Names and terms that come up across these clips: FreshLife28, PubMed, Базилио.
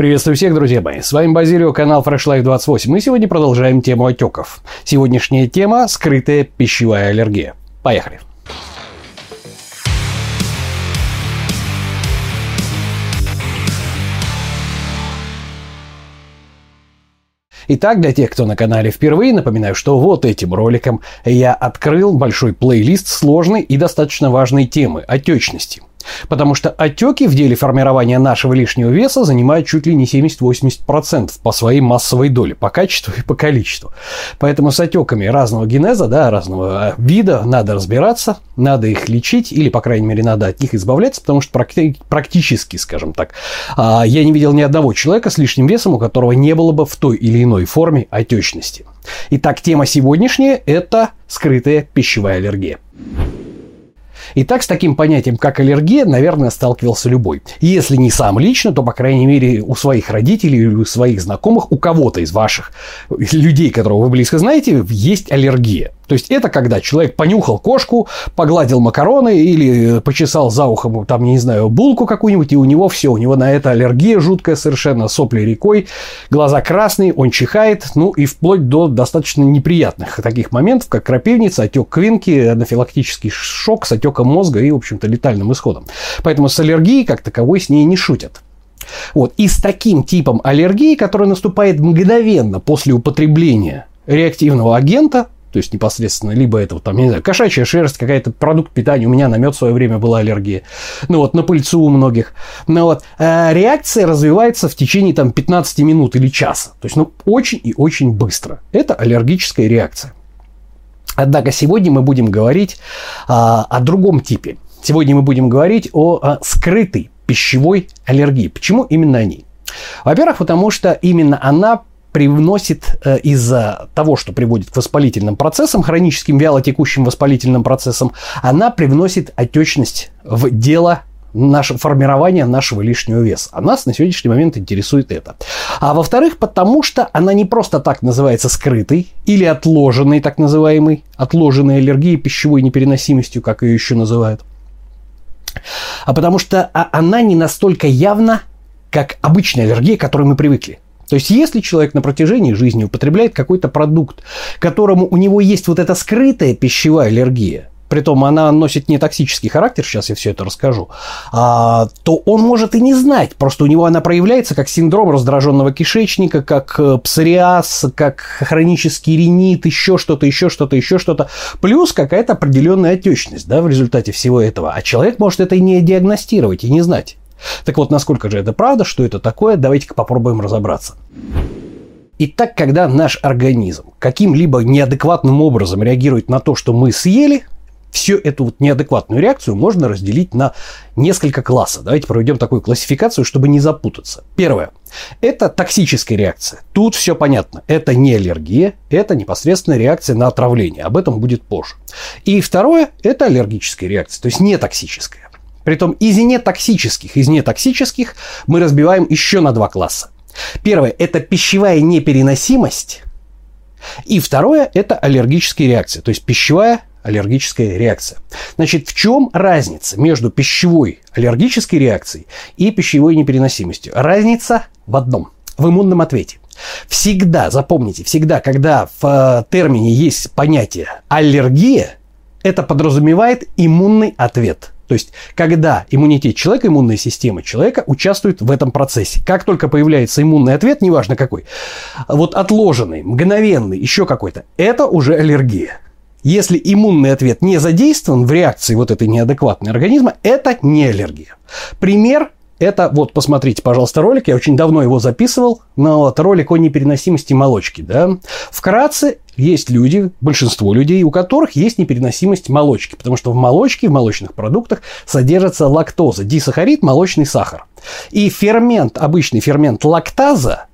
Приветствую всех, друзья мои. С вами Базилио, канал FreshLife28. Мы сегодня продолжаем тему отеков. Сегодняшняя тема – скрытая пищевая аллергия. Поехали! Итак, для тех, кто на канале впервые, напоминаю, что вот этим роликом я открыл большой плейлист сложной и достаточно важной темы – отечности. Потому что отеки в деле формирования нашего лишнего веса занимают чуть ли не 70-80% по своей массовой доле, по качеству и по количеству. Поэтому с отеками разного генеза, разного вида надо разбираться, надо их лечить или, по крайней мере, надо от них избавляться, потому что практически, скажем так, я не видел ни одного человека с лишним весом, у которого не было бы в той или иной форме отечности. Итак, тема сегодняшняя – это скрытая пищевая аллергия. Итак, с таким понятием, как аллергия, наверное, сталкивался любой. Если не сам лично, то, по крайней мере, у своих родителей или у своих знакомых, у кого-то из ваших людей, которого вы близко знаете, есть аллергия. То есть это когда человек понюхал кошку, погладил макароны или почесал за ухом, там, не знаю, булку какую-нибудь, и у него все, у него на это аллергия жуткая совершенно, сопли рекой, глаза красные, он чихает, ну и вплоть до достаточно неприятных таких моментов, как крапивница, отек квинки, анафилактический шок с отеком мозга и, в общем-то, летальным исходом. Поэтому с аллергией как таковой с ней не шутят. Вот. И с таким типом аллергии, который наступает мгновенно после употребления реактивного агента, то есть непосредственно либо это, вот, там, не знаю, кошачья шерсть, какая-то продукт питания. У меня на мед в свое время была аллергия. Ну вот, на пыльцу у многих. Ну вот, реакция развивается в течение там 15 минут или часа. То есть, очень и очень быстро. Это аллергическая реакция. Однако сегодня мы будем говорить о другом типе. Сегодня мы будем говорить о скрытой пищевой аллергии. Почему именно о ней? Во-первых, потому что именно она привносит из-за того, что приводит к воспалительным процессам, хроническим вялотекущим воспалительным процессам, она привносит отечность в дело формирования нашего лишнего веса. А нас на сегодняшний момент интересует это. А во-вторых, потому что она не просто так называется скрытой или отложенной, так называемой, отложенной аллергией, пищевой непереносимостью, как ее еще называют. А потому что она не настолько явна, как обычная аллергия, к которой мы привыкли. То есть, если человек на протяжении жизни употребляет какой-то продукт, которому у него есть вот эта скрытая пищевая аллергия, притом она носит не токсический характер, сейчас я все это расскажу, то он может и не знать, просто у него она проявляется как синдром раздраженного кишечника, как псориаз, как хронический ринит, еще что-то. Плюс какая-то определенная отечность, в результате всего этого. А человек может это и не диагностировать, и не знать. Так вот, насколько же это правда, что это такое, давайте-ка попробуем разобраться. Итак, когда наш организм каким-либо неадекватным образом реагирует на то, что мы съели, всю эту вот неадекватную реакцию можно разделить на несколько классов. Давайте проведем такую классификацию, чтобы не запутаться. Первое. Это токсическая реакция. Тут все понятно. Это не аллергия, это непосредственная реакция на отравление. Об этом будет позже. И второе. Это аллергическая реакция, то есть не токсическая. Притом из нетоксических мы разбиваем еще на два класса. Первое – это пищевая непереносимость. И второе – это аллергические реакции, то есть пищевая аллергическая реакция. Значит, в чем разница между пищевой аллергической реакцией и пищевой непереносимостью? Разница в одном – в иммунном ответе. Всегда, запомните, всегда, когда в термине есть понятие «аллергия», это подразумевает иммунный ответ. То есть, когда иммунитет человека, иммунная система человека участвует в этом процессе. Как только появляется иммунный ответ, неважно какой, вот отложенный, мгновенный, еще какой-то, это уже аллергия. Если иммунный ответ не задействован в реакции вот этой неадекватной организма, это не аллергия. Пример. Это вот, посмотрите, пожалуйста, ролик. Я очень давно его записывал. Но это ролик о непереносимости молочки. Вкратце, есть люди, большинство людей, у которых есть непереносимость молочки. Потому что в молочке, в молочных продуктах содержится лактоза, дисахарид, молочный сахар. И фермент, обычный фермент лактаза,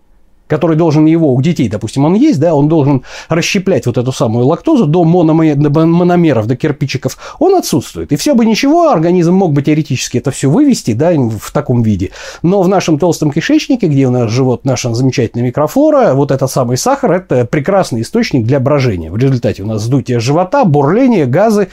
который должен его, у детей, допустим, он есть, да, он должен расщеплять вот эту самую лактозу до мономеров, до кирпичиков, он отсутствует. И все бы ничего, организм мог бы теоретически это все вывести, да, в таком виде. Но в нашем толстом кишечнике, где у нас живет наша замечательная микрофлора, вот этот самый сахар – это прекрасный источник для брожения. В результате у нас вздутие живота, бурление, газы,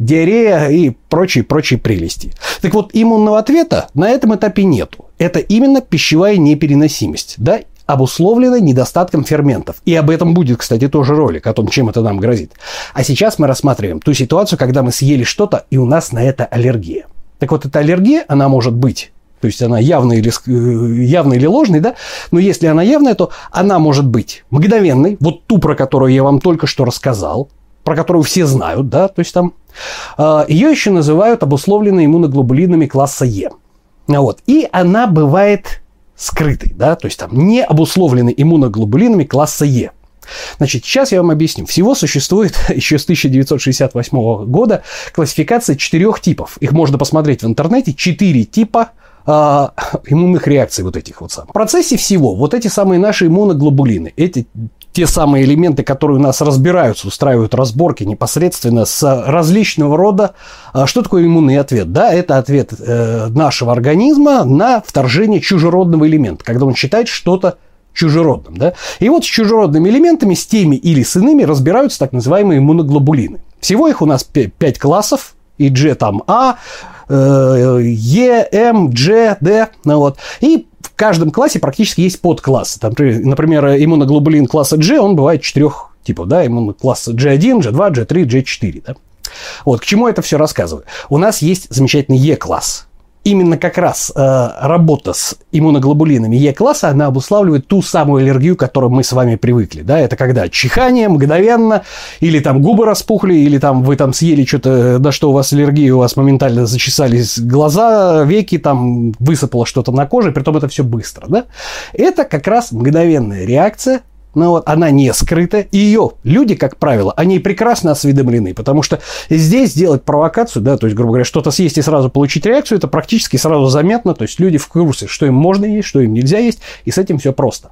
диарея и прочие прелести. Так вот, иммунного ответа на этом этапе нету. Это именно пищевая непереносимость, да, обусловлено недостатком ферментов. И об этом будет, кстати, тоже ролик, о том, чем это нам грозит. А сейчас мы рассматриваем ту ситуацию, когда мы съели что-то, и у нас на это аллергия. Так вот, эта аллергия, она может быть, то есть она явная или ложная, да? Но если она явная, то она может быть мгновенной, вот ту, про которую я вам только что рассказал, про которую все знают, да, то есть там, ее еще называют обусловленной иммуноглобулинами класса Е. Вот. И она бывает скрытый, да, то есть там не обусловленный иммуноглобулинами класса Е. Значит, сейчас я вам объясню. Всего существует еще с 1968 года классификация 4 типов. Их можно посмотреть в интернете. 4 типа иммунных реакций вот этих вот самых. В процессе всего вот эти самые наши иммуноглобулины, эти те самые элементы, которые у нас разбираются, устраивают разборки непосредственно с различного рода. Что такое иммунный ответ? Да, это ответ нашего организма на вторжение чужеродного элемента, когда он считает что-то чужеродным. Да? И вот с чужеродными элементами, с теми или с иными, разбираются так называемые иммуноглобулины. Всего их у нас 5 классов. И G там А, Е, М, G, Д. Вот. И в каждом классе практически есть подклассы. Там, например, иммуноглобулин класса G, он бывает 4 типов. Да? Класса G1, G2, G3, G4. Да? Вот, к чему это все рассказываю. У нас есть замечательный Е-класс. Именно как раз работа с иммуноглобулинами Е-класса, она обуславливает ту самую аллергию, к которой мы с вами привыкли. Да? Это когда чихание мгновенно, или там губы распухли, или там вы там съели что-то, на что у вас аллергия, у вас моментально зачесались глаза, веки, там высыпало что-то на коже, притом это все быстро. Да? Это как раз мгновенная реакция. Но вот она не скрыта, и ее люди, как правило, они прекрасно осведомлены, потому что здесь сделать провокацию, да, то есть, грубо говоря, что-то съесть и сразу получить реакцию, это практически сразу заметно, то есть люди в курсе, что им можно есть, что им нельзя есть, и с этим все просто.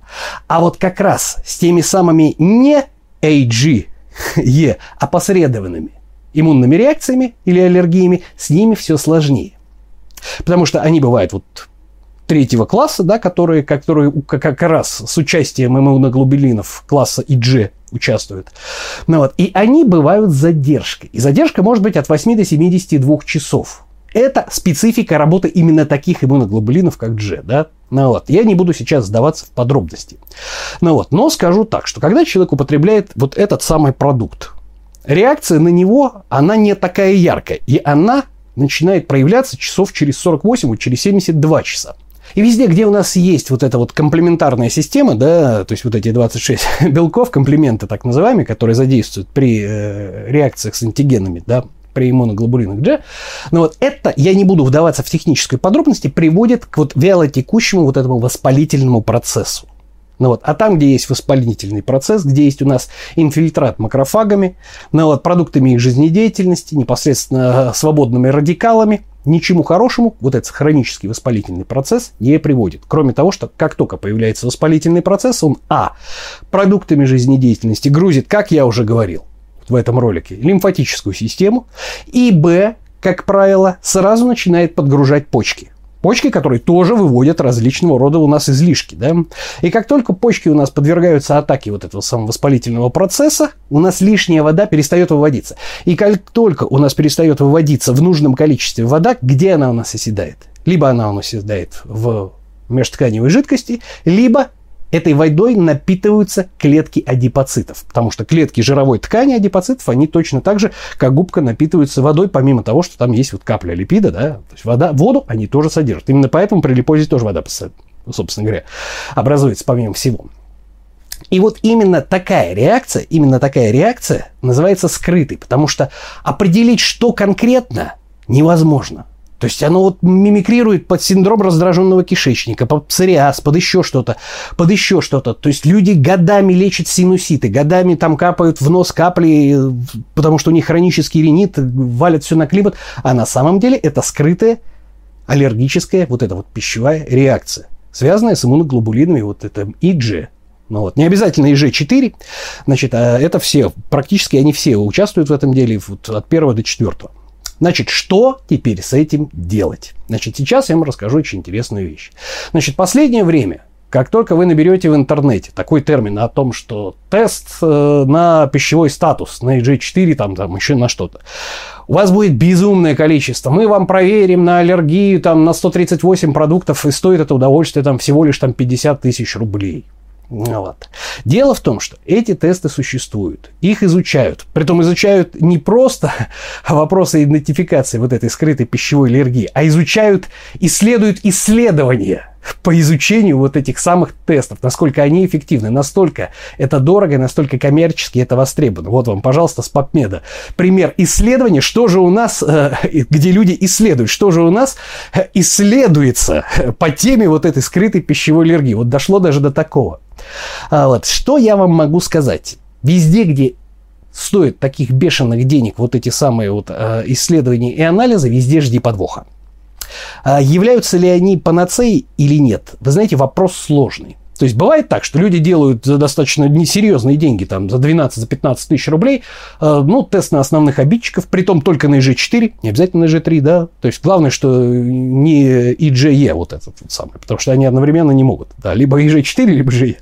А вот как раз с теми самыми не IgE, опосредованными иммунными реакциями или аллергиями, с ними все сложнее, потому что они бывают вот 3 класса, да, которые как раз с участием иммуноглобулинов класса IG участвуют. Ну, вот. И они бывают с задержкой. И задержка может быть от 8 до 72 часов. Это специфика работы именно таких иммуноглобулинов, как G. Да? Ну, вот. Я не буду сейчас сдаваться в подробности. Ну, вот. Но скажу так, что когда человек употребляет вот этот самый продукт, реакция на него, она не такая яркая. И она начинает проявляться часов через 48, через 72 часа. И везде, где у нас есть вот эта вот комплементарная система, да, то есть вот эти 26 белков, комплементы так называемые, которые задействуют при реакциях с антигенами, да, при иммуноглобулинах G, но вот это, я не буду вдаваться в технические подробности, приводит к вот вялотекущему вот этому воспалительному процессу. Ну вот, а там, где есть воспалительный процесс, где есть у нас инфильтрат макрофагами, ну вот, продуктами их жизнедеятельности, непосредственно свободными радикалами, ничему хорошему вот этот хронический воспалительный процесс не приводит. Кроме того, что как только появляется воспалительный процесс, он продуктами жизнедеятельности грузит, как я уже говорил в этом ролике, лимфатическую систему, и как правило, сразу начинает подгружать почки. Почки, которые тоже выводят различного рода у нас излишки. Да? И как только почки у нас подвергаются атаке вот этого самовоспалительного процесса, у нас лишняя вода перестает выводиться. И как только у нас перестает выводиться в нужном количестве вода, где она у нас оседает? Либо она у нас оседает в межтканевой жидкости, либо этой водой напитываются клетки адипоцитов. Потому что клетки жировой ткани адипоцитов, они точно так же, как губка, напитываются водой, помимо того, что там есть вот капля липида. Да? То есть воду они тоже содержат. Именно поэтому при липозе тоже вода, собственно говоря, образуется помимо всего. И вот именно такая реакция называется скрытой. Потому что определить, что конкретно, невозможно. То есть оно вот мимикрирует под синдром раздраженного кишечника, под псориаз, под еще что-то. То есть люди годами лечат синуситы, годами там капают в нос капли, потому что у них хронический ринит, валят все на климат. А на самом деле это скрытая аллергическая вот эта вот пищевая реакция, связанная с иммуноглобулинами вот это IG, Ну вот, не обязательно ИЖ-4, значит, это все, практически они все участвуют в этом деле вот, от 1 до 4. Значит, что теперь с этим делать? Значит, сейчас я вам расскажу очень интересную вещь. Значит, последнее время, как только вы наберете в интернете такой термин о том, что тест на пищевой статус, на ИЖ-4, там еще на что-то, у вас будет безумное количество. Мы вам проверим на аллергию там, на 138 продуктов, и стоит это удовольствие там, всего лишь там, 50 тысяч рублей. Вот. Дело в том, что эти тесты существуют, их изучают. Притом изучают не просто вопросы идентификации вот этой скрытой пищевой аллергии, а изучают, исследуют исследования по изучению вот этих самых тестов, насколько они эффективны, настолько это дорого, настолько коммерчески это востребовано. Вот вам, пожалуйста, с PubMed. Пример исследования, что же у нас, где люди исследуют, что же у нас исследуется по теме вот этой скрытой пищевой аллергии. Вот дошло даже до такого. Вот. Что я вам могу сказать? Везде, где стоит таких бешеных денег вот эти самые вот исследования и анализы, везде жди подвоха. Являются ли они панацеей или нет? Вы знаете, вопрос сложный. То есть, бывает так, что люди делают за достаточно несерьезные деньги, там, за 12-15 тысяч рублей, ну, тест на основных обидчиков, притом только на ИЖ-4, не обязательно на ИЖ-3, да, то есть, главное, что не ИЖЕ вот этот вот самый, потому что они одновременно не могут, да, либо ИЖ-4, либо ИЖЕ,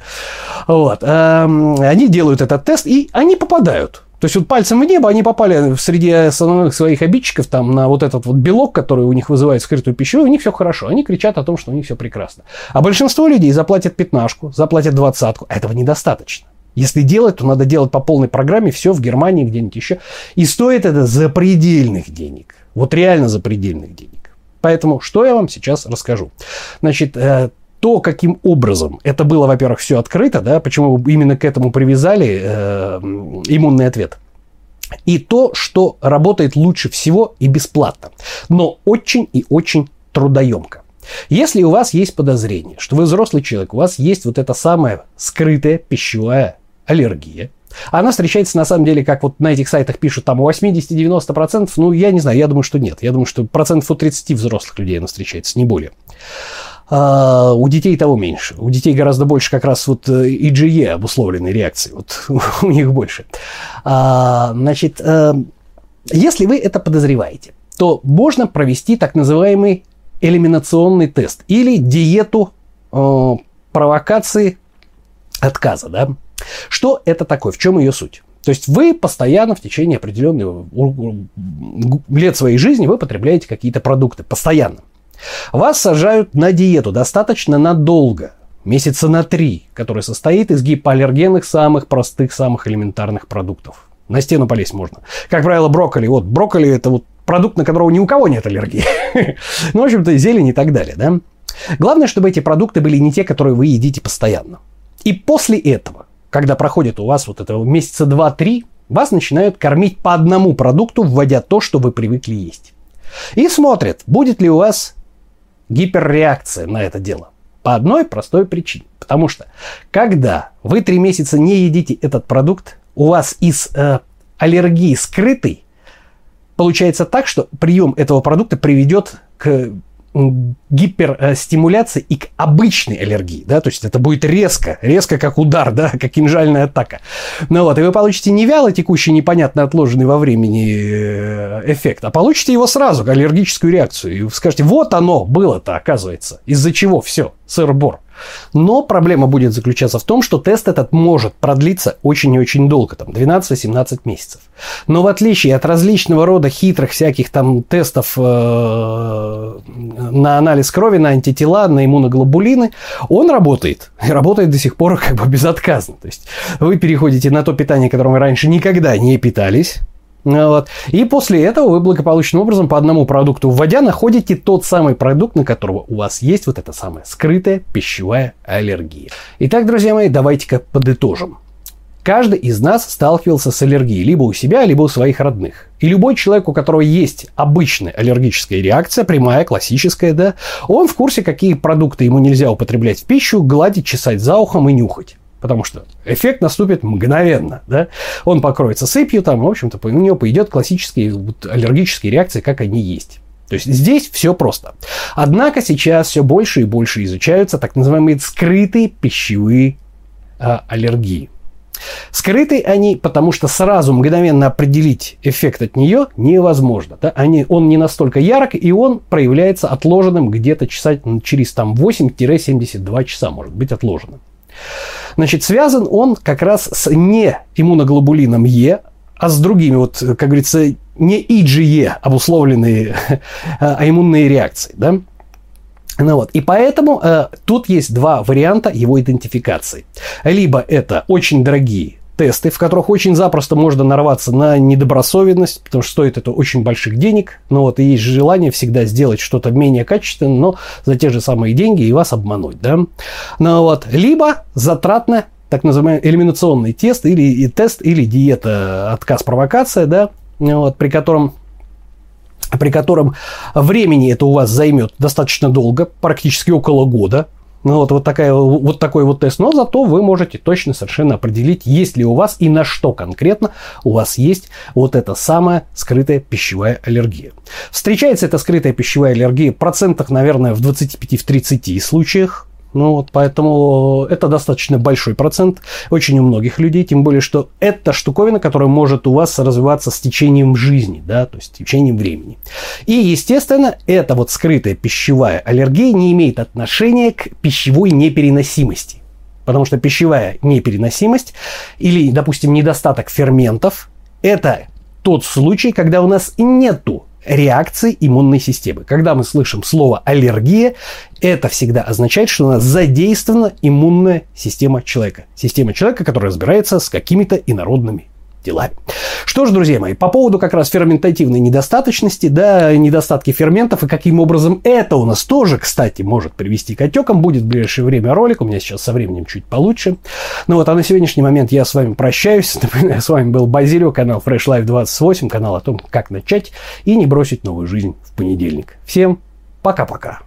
вот, они делают этот тест, и они попадают. То есть, вот пальцем в небо они попали среди основных своих обидчиков там, на вот этот вот белок, который у них вызывает скрытую пищевую, у них все хорошо. Они кричат о том, что у них все прекрасно. А большинство людей заплатят 15-ку, заплатят 20-ку. А этого недостаточно. Если делать, то надо делать по полной программе все в Германии, где-нибудь еще. И стоит это запредельных денег. Вот реально запредельных денег. Поэтому, что я вам сейчас расскажу. Значит, то, каким образом это было, во-первых, все открыто, да, почему именно к этому привязали иммунный ответ, и то, что работает лучше всего и бесплатно, но очень и очень трудоемко. Если у вас есть подозрение, что вы взрослый человек, у вас есть вот эта самая скрытая пищевая аллергия, она встречается, на самом деле, как вот на этих сайтах пишут, там у 80-90%, ну, я не знаю, я думаю, что нет. Я думаю, что процентов у 30 взрослых людей она встречается, не более. А у детей того меньше. У детей гораздо больше как раз вот IgE обусловленной реакции. Вот у них больше. Значит, если вы это подозреваете, то можно провести так называемый элиминационный тест или диету провокации отказа, да? Что это такое? В чем ее суть? То есть вы постоянно в течение определенных лет своей жизни вы потребляете какие-то продукты. Постоянно. Вас сажают на диету достаточно надолго, месяца на 3, которая состоит из гипоаллергенных, самых простых, самых элементарных продуктов. На стену полезть можно. Как правило, брокколи. Вот брокколи – это вот продукт, на которого ни у кого нет аллергии. Ну, в общем-то, зелень и так далее, да? Главное, чтобы эти продукты были не те, которые вы едите постоянно. И после этого, когда проходит у вас вот этого месяца 2-3, вас начинают кормить по одному продукту, вводя то, что вы привыкли есть. И смотрят, будет ли у вас гиперреакция на это дело. По одной простой причине. Потому что, когда вы 3 месяца не едите этот продукт, у вас из аллергии скрытой получается так, что прием этого продукта приведет к гиперстимуляции и к обычной аллергии, да, то есть это будет резко как удар, да, как кинжальная атака. Ну вот, и вы получите не вяло текущий, непонятно отложенный во времени эффект, а получите его сразу, аллергическую реакцию, и скажете, вот оно было-то, оказывается, из-за чего все, сыр-бор. Но проблема будет заключаться в том, что тест этот может продлиться очень и очень долго, там 12-18 месяцев. Но в отличие от различного рода хитрых всяких там тестов на анализ крови, на антитела, на иммуноглобулины, он работает. И работает до сих пор как бы безотказно. То есть вы переходите на то питание, которым вы раньше никогда не питались. Вот. И после этого вы благополучным образом по одному продукту вводя находите тот самый продукт, на которого у вас есть вот эта самая скрытая пищевая аллергия. Итак, друзья мои, давайте-ка подытожим. Каждый из нас сталкивался с аллергией либо у себя, либо у своих родных. И любой человек, у которого есть обычная аллергическая реакция, прямая, классическая, да, он в курсе, какие продукты ему нельзя употреблять в пищу, гладить, чесать за ухом и нюхать. Потому что эффект наступит мгновенно. Да? Он покроется сыпью, там, в общем-то, у него пойдет классические вот, аллергические реакции, как они есть. То есть здесь все просто. Однако сейчас все больше и больше изучаются так называемые скрытые пищевые аллергии. Скрыты они, потому что сразу мгновенно определить эффект от нее невозможно. Да? Он не настолько ярок, и он проявляется отложенным где-то через 8-72 часа, может быть отложенным. Значит, связан он как раз с не иммуноглобулином Е, а с другими, вот, как говорится, не IgE обусловленные иммунные реакции. Да? Ну вот. И поэтому тут есть два варианта его идентификации. Либо это очень дорогие тесты, в которых очень запросто можно нарваться на недобросовестность, потому что стоит это очень больших денег. Ну вот, и есть желание всегда сделать что-то менее качественное, но за те же самые деньги и вас обмануть. Да? Ну вот. Либо затратно так называемый элиминационный тест или диета отказ-провокация, да? Ну вот, при котором времени это у вас займет достаточно долго, практически около года. Ну, вот такой тест. Но зато вы можете точно совершенно определить, есть ли у вас и на что конкретно у вас есть вот эта самая скрытая пищевая аллергия. Встречается эта скрытая пищевая аллергия в процентах, наверное, в 25-30 случаях. Ну, вот, поэтому это достаточно большой процент очень у многих людей, тем более, что это штуковина, которая может у вас развиваться с течением жизни, да, то есть с течением времени. И, естественно, эта вот скрытая пищевая аллергия не имеет отношения к пищевой непереносимости. Потому что пищевая непереносимость или, допустим, недостаток ферментов – это тот случай, когда у нас нету реакции иммунной системы. Когда мы слышим слово аллергия, это всегда означает, что у нас задействована иммунная система человека. Система человека, которая разбирается с какими-то инородными делами. Что ж, друзья мои, по поводу как раз ферментативной недостаточности, да, недостатки ферментов и каким образом это у нас тоже, кстати, может привести к отекам, будет в ближайшее время ролик, у меня сейчас со временем чуть получше. Ну вот, а на сегодняшний момент я с вами прощаюсь. Напоминаю, с вами был Базилио, канал FreshLife28, канал о том, как начать и не бросить новую жизнь в понедельник. Всем пока-пока.